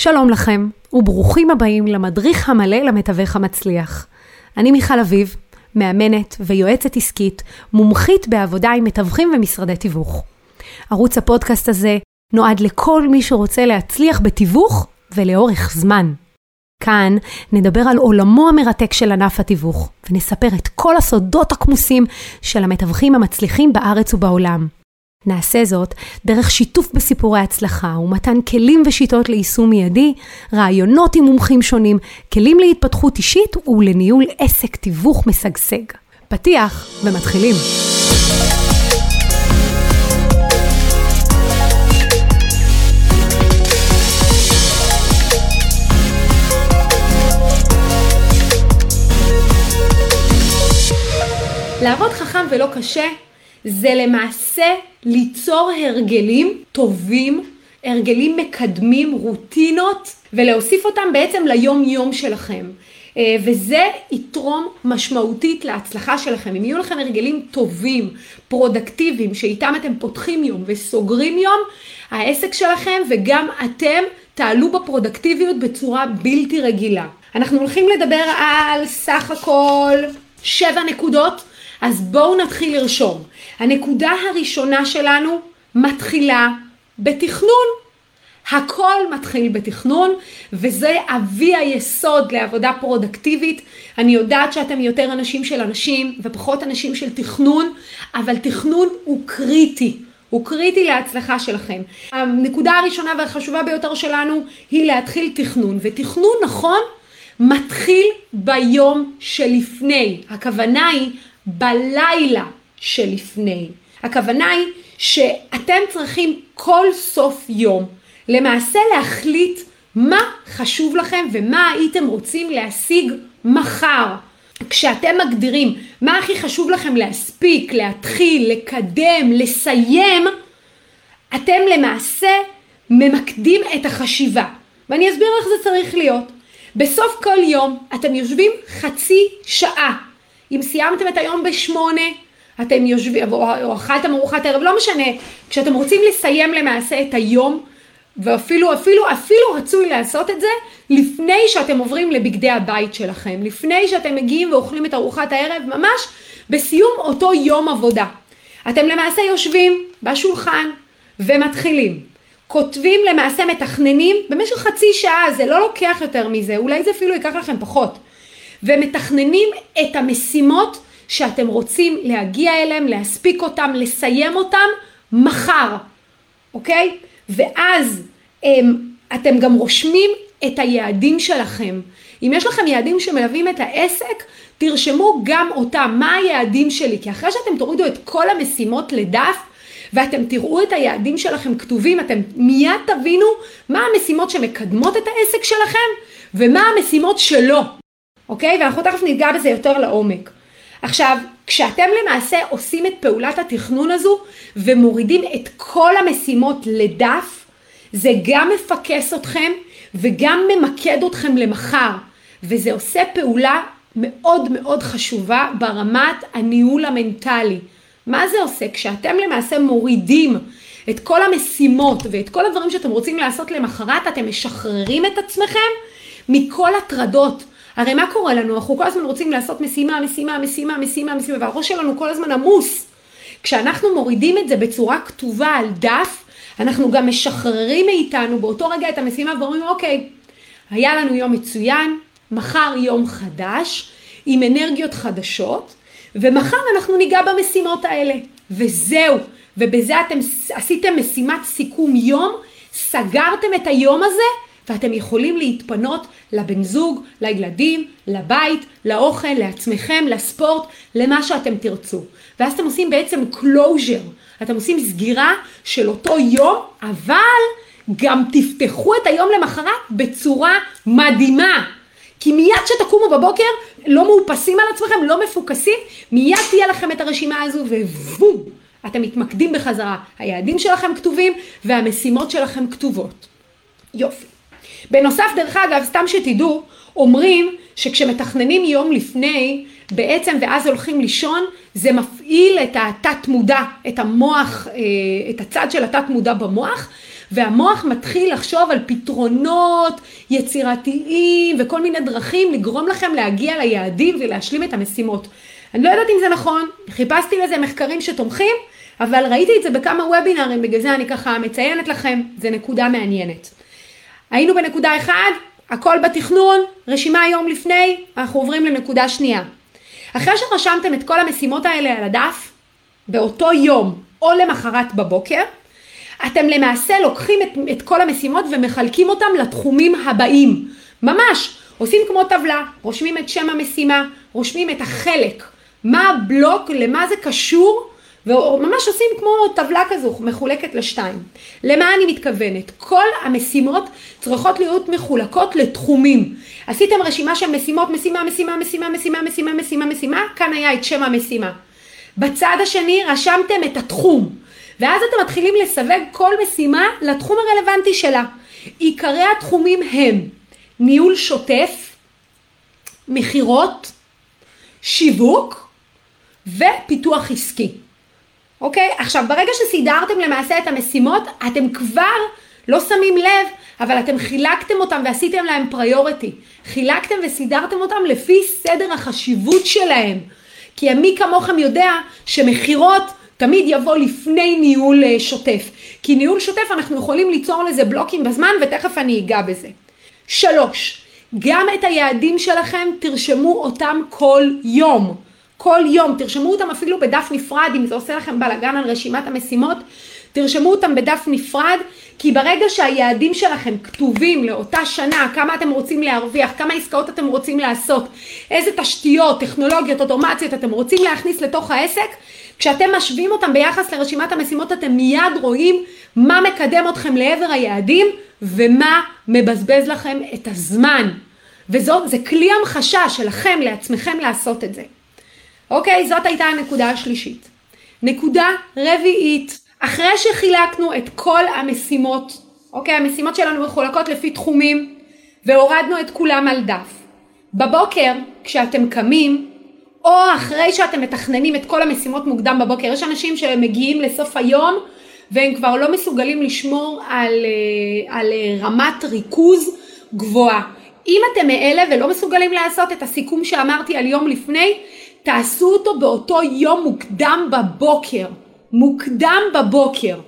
שלום לכם וברוכים הבאים למדריך המלא למתווך המצליח. אני מיכל אביב, מאמנת ויועצת עסקית, מומחית בעבודה עם מתווכים ומשרדי תיווך. ערוץ הפודקאסט הזה נועד לכל מי שרוצה להצליח בתיווך ולאורך זמן. כאן נדבר על עולמו המרתק של ענף התיווך ונספר את כל הסודות הכמוסים של המתווכים המצליחים בארץ ובעולם. נעשה זאת דרך שיתוף בסיפורי הצלחה ומתן כלים ושיטות ליישום מיידי, רעיונות עם מומחים שונים, כלים להתפתחות אישית ולניהול עסק תיווך משגשג. פתיח ומתחילים. לעבוד חכם ולא קשה זה למעשה ליצור הרגלים טובים, הרגלים מקדמים, רוטינות, ולהוסיף אותם בעצם ליום-יום שלכם. וזה יתרום משמעותית להצלחה שלכם. אם יהיו לכם הרגלים טובים, פרודקטיביים, שאיתם אתם פותחים יום וסוגרים יום, העסק שלכם וגם אתם תעלו בפרודקטיביות בצורה בלתי רגילה. אנחנו הולכים לדבר על סך הכל 7 נקודות, אז בואו נתחיל לרשום. הנקודה הראשונה שלנו מתחילה בתכנון. הכל מתחיל בתכנון, וזה אבי היסוד לעבודה פרודקטיבית. אני יודעת שאתם יותר אנשים של אנשים ופחות אנשים של תכנון, אבל תכנון הוא קריטי. הוא קריטי להצלחה שלכם. הנקודה הראשונה והחשובה ביותר שלנו היא להתחיל תכנון, ותכנון נכון מתחיל ביום שלפני. הכוונה היא בלילה שלפני. הכוונה היא שאתם צריכים כל סוף יום למעשה להחליט מה חשוב לכם ומה הייתם רוצים להשיג מחר. כשאתם מגדירים מה הכי חשוב לכם להספיק, להתחיל, לקדם, לסיים, אתם למעשה ממקדים את החשיבה. ואני אסביר איך זה צריך להיות. בסוף כל יום אתם יושבים חצי שעה. אם סיימתם את היום 8:00, אתם יושבים, או אכלתם ארוחת ערב, לא משנה, כשאתם רוצים לסיים למעשה את היום, ואפילו רצוי לעשות את זה, לפני שאתם עוברים לבגדי הבית שלכם, לפני שאתם מגיעים ואוכלים את ארוחת הערב, ממש בסיום אותו יום עבודה. אתם למעשה יושבים בשולחן ומתחילים. כותבים למעשה, מתכננים, במשך חצי שעה, זה לא לוקח יותר מזה, אולי זה אפילו ייקח לכם פחות. ומתכננים את המשימות שאתם רוצים להגיע אליהם, להספיק אותם, לסיים אותם מחר, אוקיי? ואז אתם גם רושמים את היעדים שלכם. אם יש לכם יעדים שמלווים את העסק, תרשמו גם אותם, מה היעדים שלי? כי אחרי שאתם תורידו את כל המשימות לדף, ואתם תראו את היעדים שלכם כתובים, אתם מיד תבינו מה המשימות שמקדמות את העסק שלכם, ומה המשימות שלא. אוקיי? ואנחנו תכף ניגע בזה יותר לעומק. עכשיו, כשאתם למעשה עושים את פעולת התכנון הזו ומורידים את כל המשימות לדף, זה גם מפקס אתכם וגם ממקד אתכם למחר. וזה עושה פעולה מאוד מאוד חשובה ברמת הניהול המנטלי. מה זה עושה? כשאתם למעשה מורידים את כל המשימות ואת כל הדברים שאתם רוצים לעשות למחרת, אתם משחררים את עצמכם מכל הטרדות. הרי מה קורה לנו? אנחנו כל הזמן רוצים לעשות משימה, והראש שלנו כל הזמן עמוס. כשאנחנו מורידים את זה בצורה כתובה על דף, אנחנו גם משחררים מאיתנו באותו רגע את המשימה, ואומרים, אוקיי, היה לנו יום מצוין, מחר יום חדש, עם אנרגיות חדשות, ומחר אנחנו ניגע במשימות האלה. וזהו, ובזה אתם עשיתם משימת סיכום יום, סגרתם את היום הזה, ואתם יכולים להתפנות לבן זוג, לילדים, לבית, לאוכל, לעצמכם, לספורט, למה שאתם תרצו. ואז אתם עושים בעצם closure, אתם עושים סגירה של אותו יום, אבל גם תפתחו את היום למחרת בצורה מדהימה. כי מיד שתקומו בבוקר, לא מאופסים על עצמכם, לא מפוקסים, מיד תהיה לכם את הרשימה הזו ובום, אתם מתמקדים בחזרה. היעדים שלכם כתובים והמשימות שלכם כתובות. יופי. בנוסף, דרך אגב, סתם שתדעו, אומרים שכשמתכננים יום לפני, בעצם ואז הולכים לישון, זה מפעיל את התת מודע, את המוח, את הצד של התת מודע במוח, והמוח מתחיל לחשוב על פתרונות יצירתיים וכל מיני דרכים לגרום לכם להגיע ליעדים ולהשלים את המשימות. אני לא יודעת אם זה נכון, חיפשתי לזה מחקרים שתומכים, אבל ראיתי את זה בכמה וובינרים, בגלל זה אני ככה מציינת לכם, זה נקודה מעניינת. היינו בנקודה אחד, הכל בתכנון, רשימה יום לפני, אנחנו עוברים לנקודה שנייה. אחרי שרשמתם את כל המשימות האלה על הדף, באותו יום או למחרת בבוקר, אתם למעשה לוקחים את כל המשימות ומחלקים אותם לתחומים הבאים. ממש, עושים כמו טבלה, רושמים את שם המשימה, רושמים את החלק, מה הבלוק, למה זה קשור, וממש עושים כמו טבלה כזו, מחולקת לשתיים. למה אני מתכוונת? כל המשימות צריכות להיות מחולקות לתחומים. עשיתם רשימה של משימות, משימה, משימה, משימה, משימה, משימה, משימה, משימה, כאן היה את שם המשימה. בצד השני רשמתם את התחום, ואז אתם מתחילים לסווג כל משימה לתחום הרלוונטי שלה. עיקרי התחומים הם ניהול שוטף, מחירות, שיווק ופיתוח עסקי. אוקיי? עכשיו, ברגע שסידרתם למעשה את המשימות, אתם כבר לא שמים לב, אבל אתם חילקתם אותם ועשיתם להם פריוריטי. חילקתם וסידרתם אותם לפי סדר החשיבות שלהם. כי מי כמוכם יודע שמחירות תמיד יבוא לפני ניהול שוטף. כי ניהול שוטף אנחנו יכולים ליצור לזה בלוקים בזמן, ותכף אני אגע בזה. 3. גם את היעדים שלכם תרשמו אותם כל יום. כל יום, תרשמו אותם אפילו בדף נפרד, אם זה עושה לכם בלגן על רשימת המשימות, תרשמו אותם בדף נפרד, כי ברגע שהיעדים שלכם כתובים לאותה שנה, כמה אתם רוצים להרוויח, כמה עסקאות אתם רוצים לעשות, איזה תשתיות, טכנולוגיות, אוטומציות אתם רוצים להכניס לתוך העסק, כשאתם משווים אותם ביחס לרשימת המשימות, אתם מיד רואים מה מקדם אתכם לעבר היעדים, ומה מבזבז לכם את הזמן. וזה כלי המחשה שלכם לעצמכם לעשות את זה. אוקיי, זאת הייתה הנקודה השלישית. נקודה רביעית, אחרי שחילקנו את כל המשימות, אוקיי, המשימות שלנו מחולקות לפי תחומים, והורדנו את כולם על דף. בבוקר, כשאתם קמים, או אחרי שאתם מתכננים את כל המשימות מוקדם בבוקר, יש אנשים שמגיעים לסוף היום, והם כבר לא מסוגלים לשמור על רמת ריכוז גבוהה. אם אתם מאלה ולא מסוגלים לעשות את הסיכום שאמרתי על יום לפני, תעשו אותו באותו יום מוקדם בבוקר. מוקדם בבוקר.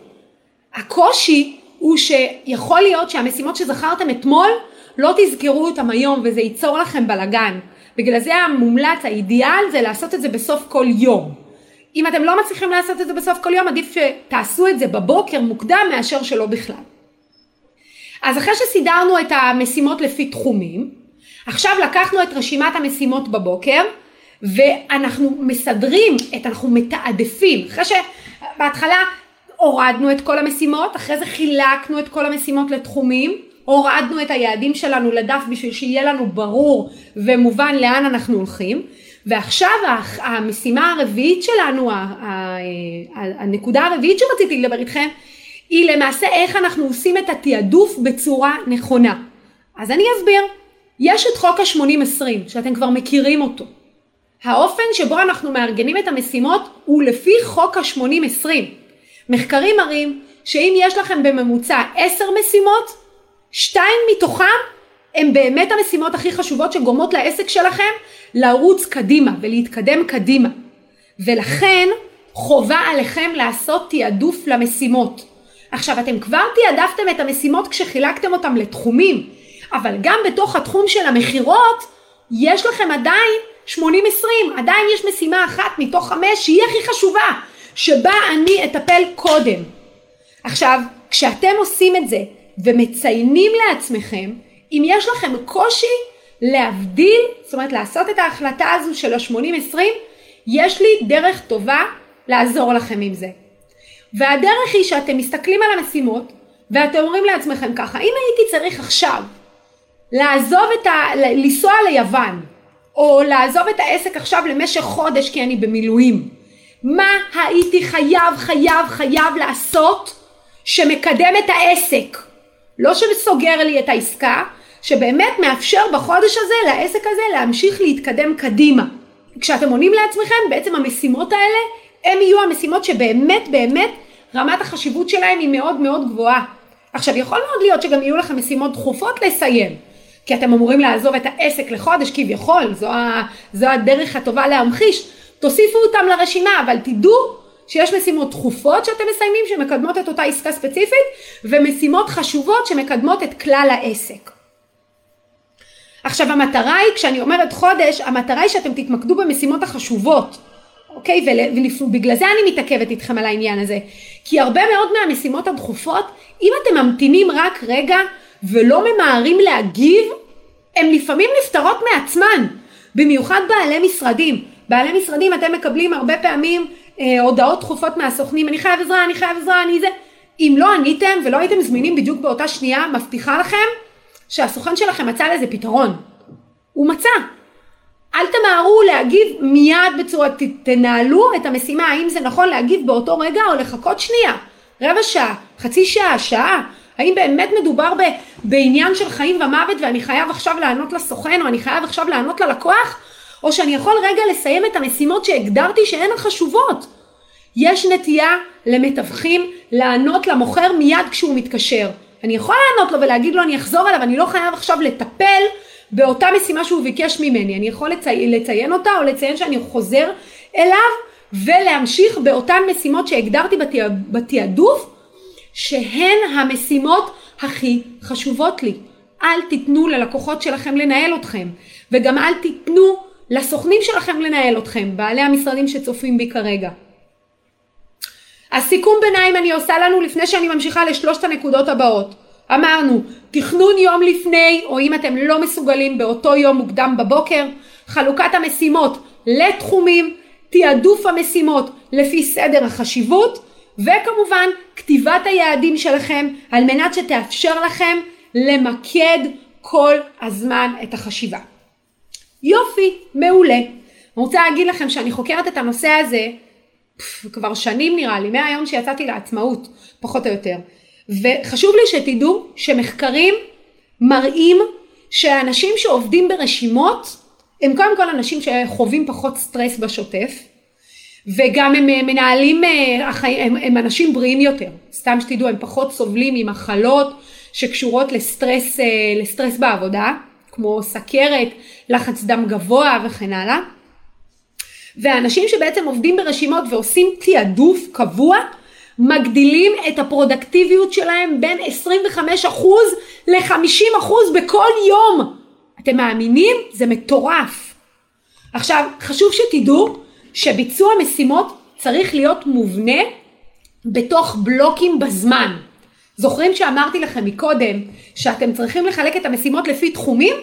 הקושי הוא שיכול להיות שהמשימות שזכרתם אתמול, לא תזכרו אותם היום וזה ייצור לכם בלגן. בגלל זה המומלץ, האידיאל זה לעשות את זה בסוף כל יום. אם אתם לא מצליחים לעשות את זה בסוף כל יום, עדיף שתעשו את זה בבוקר מוקדם מאשר שלא בכלל. אז אחרי שסידרנו את המשימות לפי תחומים, עכשיו לקחנו את רשימת המשימות בבוקר, ואנחנו מסדרים, אנחנו מתעדפים, אחרי שבהתחלה הורדנו את כל המשימות, אחרי זה חילקנו את כל המשימות לתחומים, הורדנו את היעדים שלנו לדף בשביל שיהיה לנו ברור ומובן לאן אנחנו הולכים, ועכשיו המשימה הרביעית שלנו, הנקודה הרביעית שרציתי לדבר איתכם, היא למעשה איך אנחנו עושים את התיעדוף בצורה נכונה. אז אני אסביר, יש את חוק ה-80-20 שאתם כבר מכירים אותו. האופן שבו אנחנו מארגנים את המשימות הוא לפי חוק ה-80-20. מחקרים מראים שאם יש לכם בממוצע 10 משימות, 2 מתוכם הם באמת המשימות הכי חשובות שגורמות לעסק שלכם לרוץ קדימה ולהתקדם קדימה. ולכן חובה עליכם לעשות תיעדוף למשימות. עכשיו אתם כבר תיעדפתם את המשימות כשחילקתם אותם לתחומים, אבל גם בתוך התחום של המחירות יש לכם עדיין 80-20, עדיין יש משימה אחת מתוך 5 שהיא הכי חשובה, שבה אני אטפל קודם. עכשיו, כשאתם עושים את זה ומציינים לעצמכם, אם יש לכם קושי להבדיל, זאת אומרת לעשות את ההחלטה הזו של ה-80-20, יש לי דרך טובה לעזור לכם עם זה. והדרך היא שאתם מסתכלים על המשימות, ואתם אומרים לעצמכם ככה, אם הייתי צריך עכשיו לעזוב לנסוע ליוון, או לעזוב את העסק עכשיו למשך חודש כי אני במילואים, מה הייתי חייב לעשות שמקדם את העסק? לא שמסוגר לי את העסקה, שבאמת מאפשר בחודש הזה, לעסק הזה, להמשיך להתקדם קדימה. כשאתם עונים לעצמכם, בעצם המשימות האלה, הם יהיו המשימות שבאמת רמת החשיבות שלהם היא מאוד מאוד גבוהה. עכשיו, יכול מאוד להיות שגם יהיו לכם משימות דחופות לסיים, כי אתם אמורים לעזוב את העסק לחודש, כביכול, זו הדרך הטובה להמחיש. תוסיפו אותם לרשימה, אבל תדעו שיש משימות דחופות שאתם מסיימים, שמקדמות את אותה עסקה ספציפית, ומשימות חשובות שמקדמות את כלל העסק. עכשיו, המטרה היא, כשאני אומרת חודש, המטרה היא שאתם תתמקדו במשימות החשובות, אוקיי? ובגלל זה אני מתעכבת איתכם על העניין הזה, כי הרבה מאוד מהמשימות הדחופות, אם אתם ממתינים רק רגע ולא ממהרים להגיב, הם לפעמים נפטרות מעצמן, במיוחד בעלי משרדים. בעלי משרדים אתם מקבלים הרבה פעמים הודעות דחופות מהסוכנים, אני חייב עזרה, אני חייב עזרה, אני זה. אם לא עניתם ולא הייתם זמינים בדיוק באותה שנייה, מבטיחה לכם שהסוכן שלכם מצא לזה פתרון. הוא מצא. אל תמהרו להגיב מיד בצורה, תנהלו את המשימה, האם זה נכון להגיב באותו רגע או לחכות שנייה, רבע שעה, חצי שעה, שעה. האם באמת מדובר בעניין של חיים ומוות, ואני חייב עכשיו לענות לסוכן, או אני חייב עכשיו לענות ללקוח, או שאני יכול רגע לסיים את המשימות שהגדרתי שהן החשובות. יש נטייה למתווכים לענות למוכר מיד כשהוא מתקשר. אני יכול לענות לו ולהגיד לו אני אחזור עליו, אני לא חייב עכשיו לטפל באותה משימה שהוא ביקש ממני. אני יכול לציין אותה או לציין שאני חוזר אליו, ולהמשיך באותן משימות שהגדרתי בתיעדוף, שהן המשימות הכי חשובות לי. אל תיתנו ללקוחות שלכם לנהל אתכם, וגם אל תיתנו לסוכנים שלכם לנהל אתכם, בעלי המשרדים שצופים בי כרגע. הסיכום ביניים אני עושה לנו לפני שאני ממשיכה לשלושת הנקודות הבאות. אמרנו, תכנון יום לפני, או אם אתם לא מסוגלים באותו יום מוקדם בבוקר, חלוקת המשימות לתחומים, תיעדוף המשימות לפי סדר החשיבות, וכמובן כתיבת היעדים שלכם על מנת שתאפשר לכם למקד כל הזמן את החשיבה. יופי, מעולה. אני רוצה להגיד לכם שאני חוקרת את הנושא הזה כבר שנים נראה לי, מהיום שיצאתי לעצמאות, פחות או יותר. וחשוב לי שתדעו שמחקרים מראים שהאנשים שעובדים ברשימות, הם קודם כל אנשים שחווים פחות סטרס בשוטף, וגם הם מנהלים, הם אנשים בריאים יותר. סתם שתדעו, הם פחות סובלים ממחלות שקשורות לסטרס בעבודה, כמו סכרת, לחץ דם גבוה וכן הלאה. והאנשים שבעצם עובדים ברשימות ועושים תיעדוף קבוע, מגדילים את הפרודקטיביות שלהם בין 25% ל-50% בכל יום. אתם מאמינים? זה מטורף. עכשיו, חשוב שתדעו שביצוע משימות צריך להיות מובנה בתוך בלוקים בזמן. זוכרים שאמרתי לכם מקודם שאתם צריכים לחלק את המשימות לפי תחומים?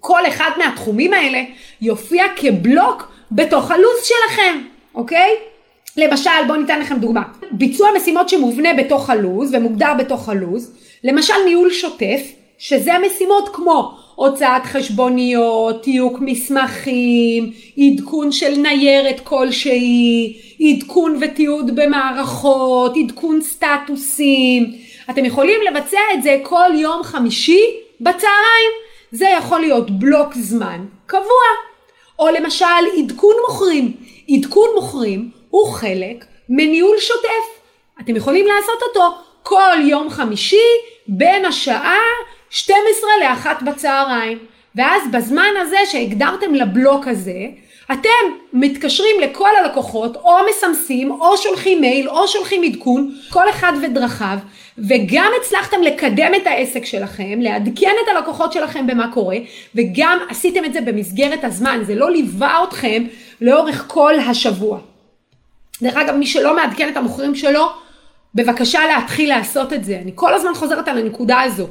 כל אחד מהתחומים האלה יופיע כבלוק בתוך הלוז שלכם, אוקיי? למשל, בואו ניתן לכם דוגמה. ביצוע משימות שמובנה בתוך הלוז ומוגדר בתוך הלוז, למשל ניהול שוטף, שזה משימות כמו הוצאת חשבוניות, תיוק מסמכים, עדכון של ניירת כלשהי, עדכון ותיעוד במערכות, עדכון סטטוסים. אתם יכולים לבצע את זה כל יום חמישי בצהריים. זה יכול להיות בלוק זמן קבוע. או למשל עדכון מוכרים. עדכון מוכרים הוא חלק מניהול שוטף. אתם יכולים לעשות אותו כל יום חמישי בין השעה 12 ל-1 בצהריים, ואז בזמן הזה שהגדרתם לבלוק הזה, אתם מתקשרים לכל הלקוחות, או מסמסים, או שולחים מייל, או שולחים עדכון, כל אחד ודרכיו, וגם הצלחתם לקדם את העסק שלכם, לעדכן את הלקוחות שלכם במה קורה, וגם עשיתם את זה במסגרת הזמן, זה לא ליווה אתכם לאורך כל השבוע. דרך אגב, מי שלא מעדכן את המוכרים שלו, בבקשה להתחיל לעשות את זה. אני כל הזמן חוזרת על הנקודה הזו.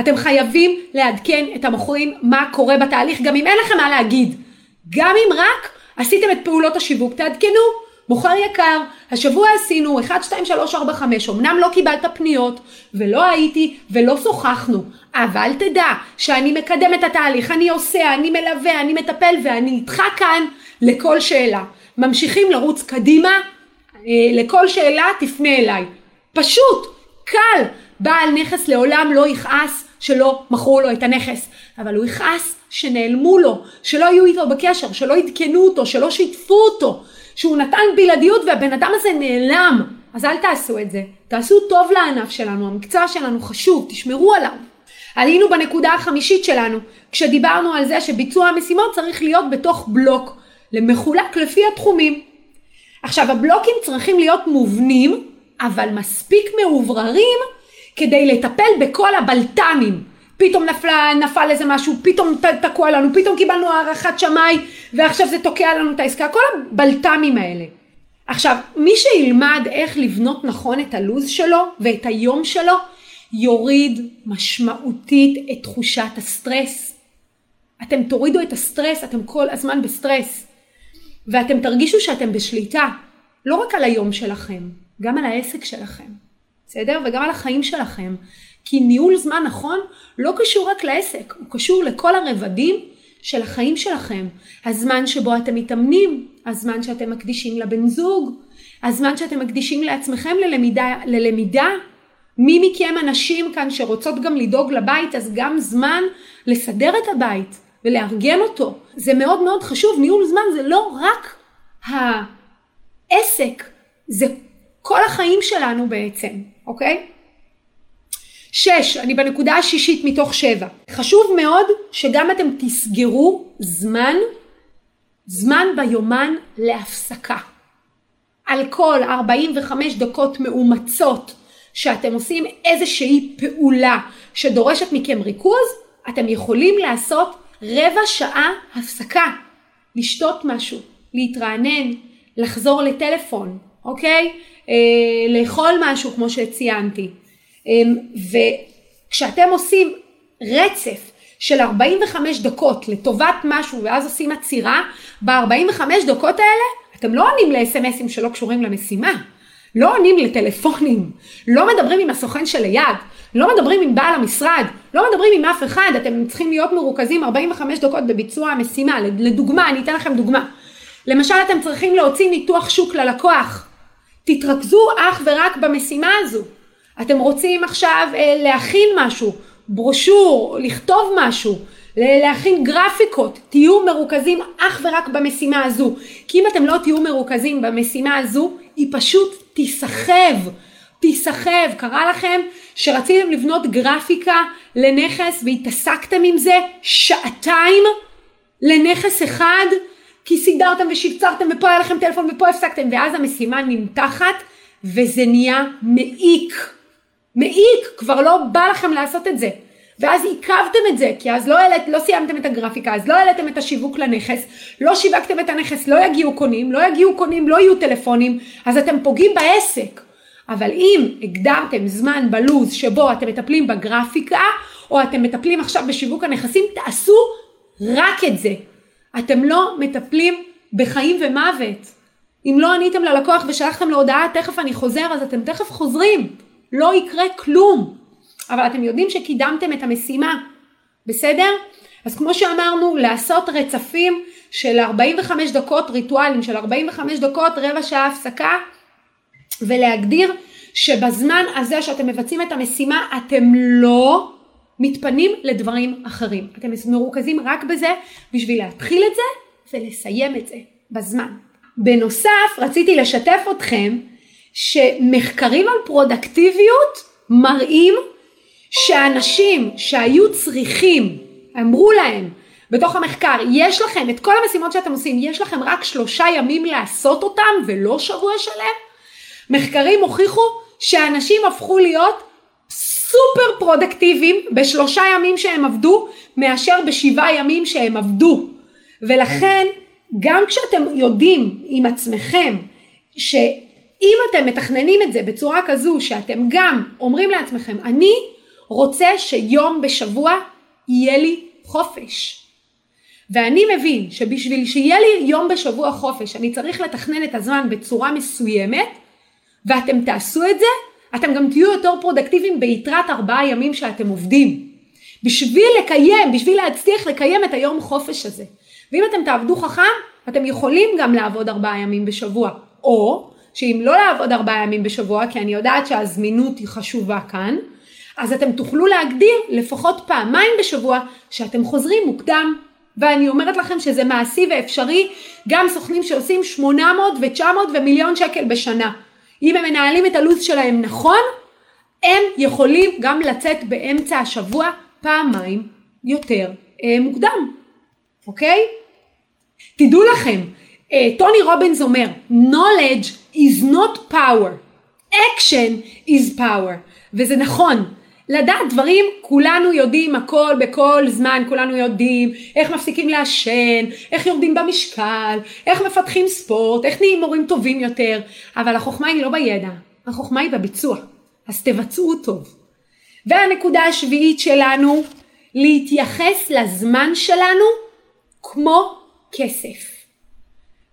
אתם חייבים לעדכן את המוכרים מה קורה בתהליך, גם אם אין לכם מה להגיד. גם אם רק עשיתם את פעולות השיווק, תעדכנו. מוכר יקר, השבוע עשינו 1, 2, 3, 4, 5, אמנם לא קיבלת פניות ולא הייתי ולא שוחחנו, אבל תדע שאני מקדם את התהליך, אני עושה, אני מלווה, אני מטפל ואני איתך כאן לכל שאלה. ממשיכים לרוץ קדימה, לכל שאלה תפנה אליי. פשוט, קל, בעל נכס לעולם לא יכעס שלא מכרו לו את הנכס, אבל הוא יכעס שנעלמו לו, שלא יהיו איתו בקשר, שלא ידכנו אותו, שלא שיתפו אותו, שהוא נתן בלעדיות והבן אדם הזה נעלם. אז אל תעשו את זה. תעשו טוב לענף שלנו, המקצוע שלנו חשוב, תשמרו עליו. עלינו בנקודה החמישית שלנו, כשדיברנו על זה שביצוע המשימות צריך להיות בתוך בלוק, למחולק לפי התחומים. עכשיו, הבלוקים צריכים להיות מובנים, אבל מספיק מאובררים, כדי לטפל בכל הבלטמים. פתאום נפל איזה משהו, פתאום תקוע לנו, פתאום קיבלנו הערכת שמאי, ועכשיו זה תוקע לנו את העסקה, כל הבלטמים האלה. עכשיו, מי שילמד איך לבנות נכון את הלוז שלו ואת היום שלו, יוריד משמעותית את תחושת הסטרס. אתם תורידו את הסטרס, אתם כל הזמן בסטרס. ואתם תרגישו שאתם בשליטה, לא רק על היום שלכם, גם על העסק שלכם. בסדר? וגם על החיים שלכם. כי ניהול זמן נכון לא קשור רק לעסק, הוא קשור לכל הרבדים של החיים שלכם. הזמן שבו אתם מתאמנים, הזמן שאתם מקדישים לבן זוג, הזמן שאתם מקדישים לעצמכם ללמידה. מי מכם אנשים כאן שרוצות גם לדאוג לבית, אז גם זמן לסדר את הבית ולארגן אותו. זה מאוד מאוד חשוב, ניהול זמן זה לא רק העסק, זה כל החיים שלנו בעצם, אוקיי? 6, אני בנקודה השישית מתוך 7. חשוב מאוד שגם אתם תסגרו זמן ביומן להפסקה. על כל 45 דקות מאומצות שאתם עושים איזושהי פעולה שדורשת מכם ריכוז, אתם יכולים לעשות רבע שעה הפסקה. לשתות משהו, להתרענן, לחזור לטלפון, אוקיי? לאכול משהו כמו שציינתי. וכשאתם עושים רצף של 45 דקות לטובת משהו ואז עושים עצירה, ב-45 דקות האלה אתם לא עונים ל-SMSים שלא קשורים למשימה, לא עונים לטלפונים, לא מדברים עם הסוכן שליד, לא מדברים עם בעל המשרד, לא מדברים עם אף אחד, אתם צריכים להיות מרוכזים 45 דקות בביצוע המשימה. לדוגמה, אני אתן לכם דוגמה. למשל, אתם צריכים להוציא ניתוח שוק ללקוח. תתרכזו אך ורק במשימה הזו. אתם רוצים עכשיו להכין משהו, ברושור, לכתוב משהו, להכין גרפיקות, תהיו מרוכזים אך ורק במשימה הזו. כי אם אתם לא תהיו מרוכזים במשימה הזו, היא פשוט תיסחב. קרה לכם שרציתם לבנות גרפיקה לנכס והתעסקתם עם זה שעתיים לנכס אחד, כי סידרתם ושפצרתם ופה היה לכם טלפון ופה הפסקתם, ואז המשימה נמתחת וזה נהיה מעיק, כבר לא בא לכם לעשות את זה. ואז עיכבתם את זה, כי אז לא סיימתם את הגרפיקה, אז לא העליתם את השיווק לנכס, לא שיווקתם את הנכס, לא יגיעו קונים, לא יהיו טלפונים, אז אתם פוגעים בעסק. אבל אם הגדרתם זמן בלוז שבו אתם מטפלים בגרפיקה, או אתם מטפלים עכשיו בשיווק הנכסים, תעשו רק את זה. אתם לא מטפלים בחיים ומוות. אם לא עניתם ללקוח ושלחתם להודעה, תכף אני חוזר, אז אתם תכף חוזרים. לא יקרה כלום. אבל אתם יודעים שקידמתם את המשימה, בסדר? אז כמו שאמרנו, לעשות רצפים של 45 דקות, ריטואלים של 45 דקות, רבע שעה הפסקה, ולהגדיר שבזמן הזה שאתם מבצעים את המשימה, אתם לא מתפנים לדברים אחרים. אתם מרוכזים רק בזה, בשביל להתחיל את זה ולסיים את זה בזמן. בנוסף, רציתי לשתף אתכם שמחקרים על פרודקטיביות מראים שאנשים שהיו צריכים, אמרו להם בתוך המחקר, יש לכם את כל המשימות שאתם עושים, יש לכם רק 3 ימים לעשות אותם ולא שבוע שלם. מחקרים הוכיחו שאנשים הפכו להיות סופר פרודקטיביים ב3 ימים שהם עבדו, מאשר ב7 ימים שהם עבדו. ולכן גם כשאתם יודעים עם עצמכם שאם אתם מתכננים את זה בצורה כזו שאתם גם אומרים לעצמכם, אני רוצה שיום בשבוע יהיה לי חופש. ואני מבין שבשביל שיהיה לי יום בשבוע חופש, אני צריך לתכנן את הזמן בצורה מסוימת, ואתם תעשו את זה, אתם גם תהיו יותר פרודקטיביים ביתרת 4 ימים שאתם עובדים. בשביל להצליח לקיים את היום חופש הזה. ואם אתם תעבדו חכם, אתם יכולים גם לעבוד 4 ימים בשבוע. או שאם לא לעבוד 4 ימים בשבוע, כי אני יודעת שהזמינות היא חשובה כאן, אז אתם תוכלו להגדיר לפחות 2 פעמים בשבוע שאתם חוזרים מוקדם. ואני אומרת לכם שזה מעשי ואפשרי, גם סוכנים שעושים 800 ו-900 ומיליון שקל בשנה. אם הם מנהלים את הלוז שלהם נכון, הם יכולים גם לצאת באמצע השבוע פעמיים יותר מוקדם. אוקיי? תדעו לכם, טוני רובינס אומר, knowledge is not power, action is power. וזה נכון. לדעת דברים, כולנו יודעים הכל בכל זמן, כולנו יודעים איך מפסיקים לעשן, איך יורדים במשקל, איך מפתחים ספורט, איך נהיים מורים טובים יותר, אבל החוכמה היא לא בידע, החוכמה היא בביצוע, אז תבצעו טוב. והנקודה השביעית שלנו, להתייחס לזמן שלנו כמו כסף.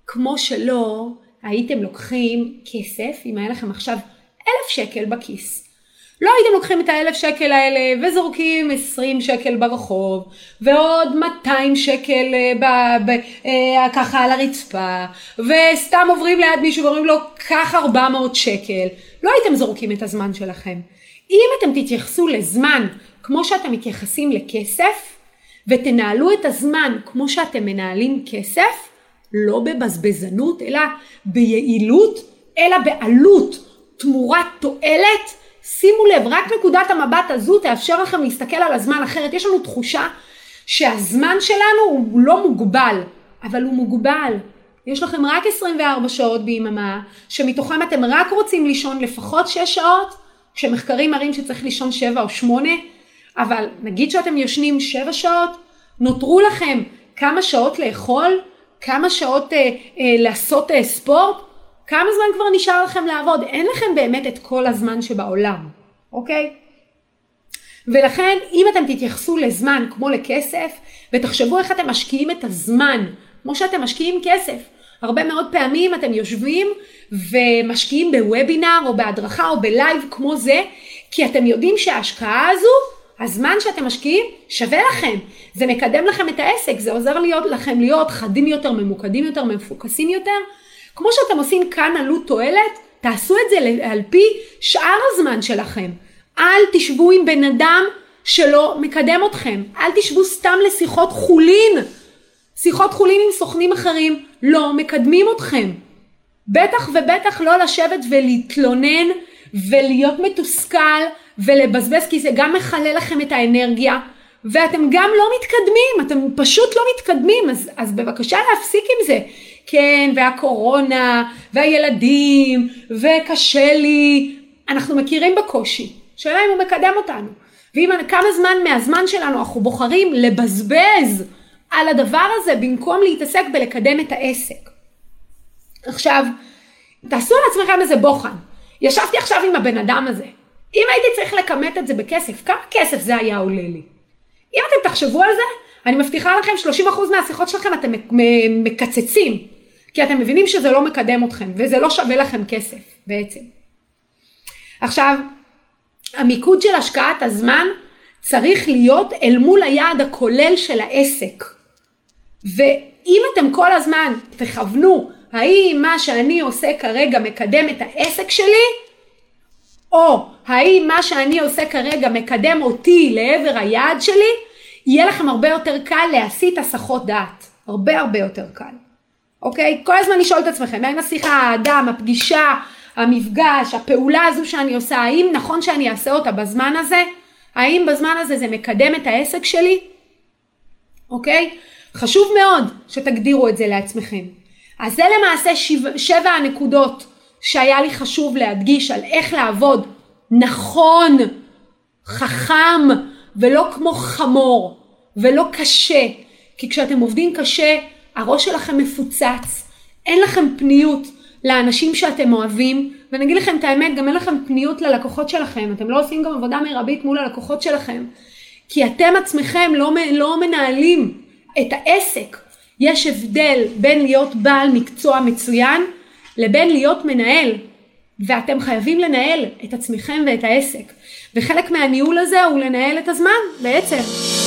כמו שלא הייתם לוקחים כסף, אם היה לכם עכשיו 1,000 שקל בכיס, לא הייתם לוקחים את 1,000 שקל האלה וזורקים 20 שקל ברחוב, ועוד 200 שקל ככה על הרצפה, וסתם עוברים ליד מישהו ואומרים לו כך 400 שקל. לא הייתם זורקים את הזמן שלכם. אם אתם תתייחסו לזמן כמו שאתם מתייחסים לכסף, ותנהלו את הזמן כמו שאתם מנהלים כסף, לא בבזבזנות, אלא ביעילות, אלא בעלות, תמורת תועלת, שימו לב, רק נקודת המבט הזו תאפשר לכם להסתכל על הזמן אחרת. יש לנו תחושה שהזמן שלנו הוא לא מוגבל, אבל הוא מוגבל. יש לכם רק 24 שעות ביממה, שמתוכם אתם רק רוצים לישון לפחות 6 שעות, כשמחקרים מראים שצריך לישון 7 או 8, אבל נגיד שאתם ישנים 7 שעות, נותרו לכם כמה שעות לאכול, כמה שעות לעשות ספורט, כמה זמן כבר נשאר לכם לעבוד? אין לכם באמת את כל הזמן שבעולם, אוקיי? ולכן, אם אתם תתייחסו לזמן כמו לכסף, ותחשבו איך אתם משקיעים את הזמן, כמו שאתם משקיעים כסף. הרבה מאוד פעמים אתם יושבים ומשקיעים בוובינר, או בהדרכה, או בלייב כמו זה, כי אתם יודעים שההשקעה הזו, הזמן שאתם משקיעים שווה לכם. זה מקדם לכם את העסק, זה עוזר לכם להיות חדים יותר, ממוקדים יותר, מפוקסים יותר, כמו שאתם עושים כאן עלות תועלת, תעשו את זה על פי שאר הזמן שלכם. אל תשבו עם בן אדם שלא מקדם אתכם. אל תשבו סתם לשיחות חולין. שיחות חולין עם סוכנים אחרים לא מקדמים אתכם. בטח ובטח לא לשבת ולהתלונן ולהיות מתוסכל ולבזבז, כי זה גם מחלה לכם את האנרגיה. ואתם גם לא מתקדמים, אתם פשוט לא מתקדמים, אז בבקשה להפסיק עם זה. כן, והקורונה, והילדים, וקשה לי, אנחנו מכירים בקושי, שאלה אם הוא מקדם אותנו, ואם כמה זמן מהזמן שלנו אנחנו בוחרים לבזבז על הדבר הזה, במקום להתעסק בלקדם את העסק. עכשיו, תעשו על עצמכם איזה בוחן, ישבתי עכשיו עם הבן אדם הזה, אם הייתי צריך לקמת את זה בכסף, כמה כסף זה היה עולה לי? אם אתם תחשבו על זה, אני מבטיחה לכם 30% מהשיחות שלכם אתם מקצצים, כי אתם מבינים שזה לא מקדם אתכם, וזה לא שווה לכם כסף בעצם. עכשיו, המיקוד של השקעת הזמן צריך להיות אל מול היעד הכולל של העסק. ואם אתם כל הזמן תכוונו, האם מה שאני עושה כרגע מקדם את העסק שלי, או האם מה שאני עושה כרגע מקדם אותי לעבר היעד שלי, יהיה לכם הרבה יותר קל להסיט הסחות דעת. הרבה הרבה יותר קל. אוקיי? כל הזמן לשאול את עצמכם, האם השיחה, האדם, הפגישה, המפגש, הפעולה הזו שאני עושה, האם נכון שאני אעשה אותה בזמן הזה? האם בזמן הזה זה מקדם את העסק שלי? אוקיי? חשוב מאוד שתגדירו את זה לעצמכם. אז זה למעשה 7 הנקודות שהיה לי חשוב להדגיש על איך לעבוד נכון, חכם, ולא כמו חמור, ולא קשה, כי כשאתם עובדים קשה, הראש שלכם מפוצץ, אין לכם פניות לאנשים שאתם אוהבים, ונגיד לכם את האמת, גם אין לכם פניות ללקוחות שלכם, אתם לא עושים גם עבודה מרבית מול הלקוחות שלכם, כי אתם עצמכם לא מנהלים את העסק. יש הבדל בין להיות בעל מקצוע מצוין, לבין להיות מנהל, ואתם חייבים לנהל את עצמכם ואת העסק. וחלק מהניהול הזה הוא לנהל את הזמן בעצם.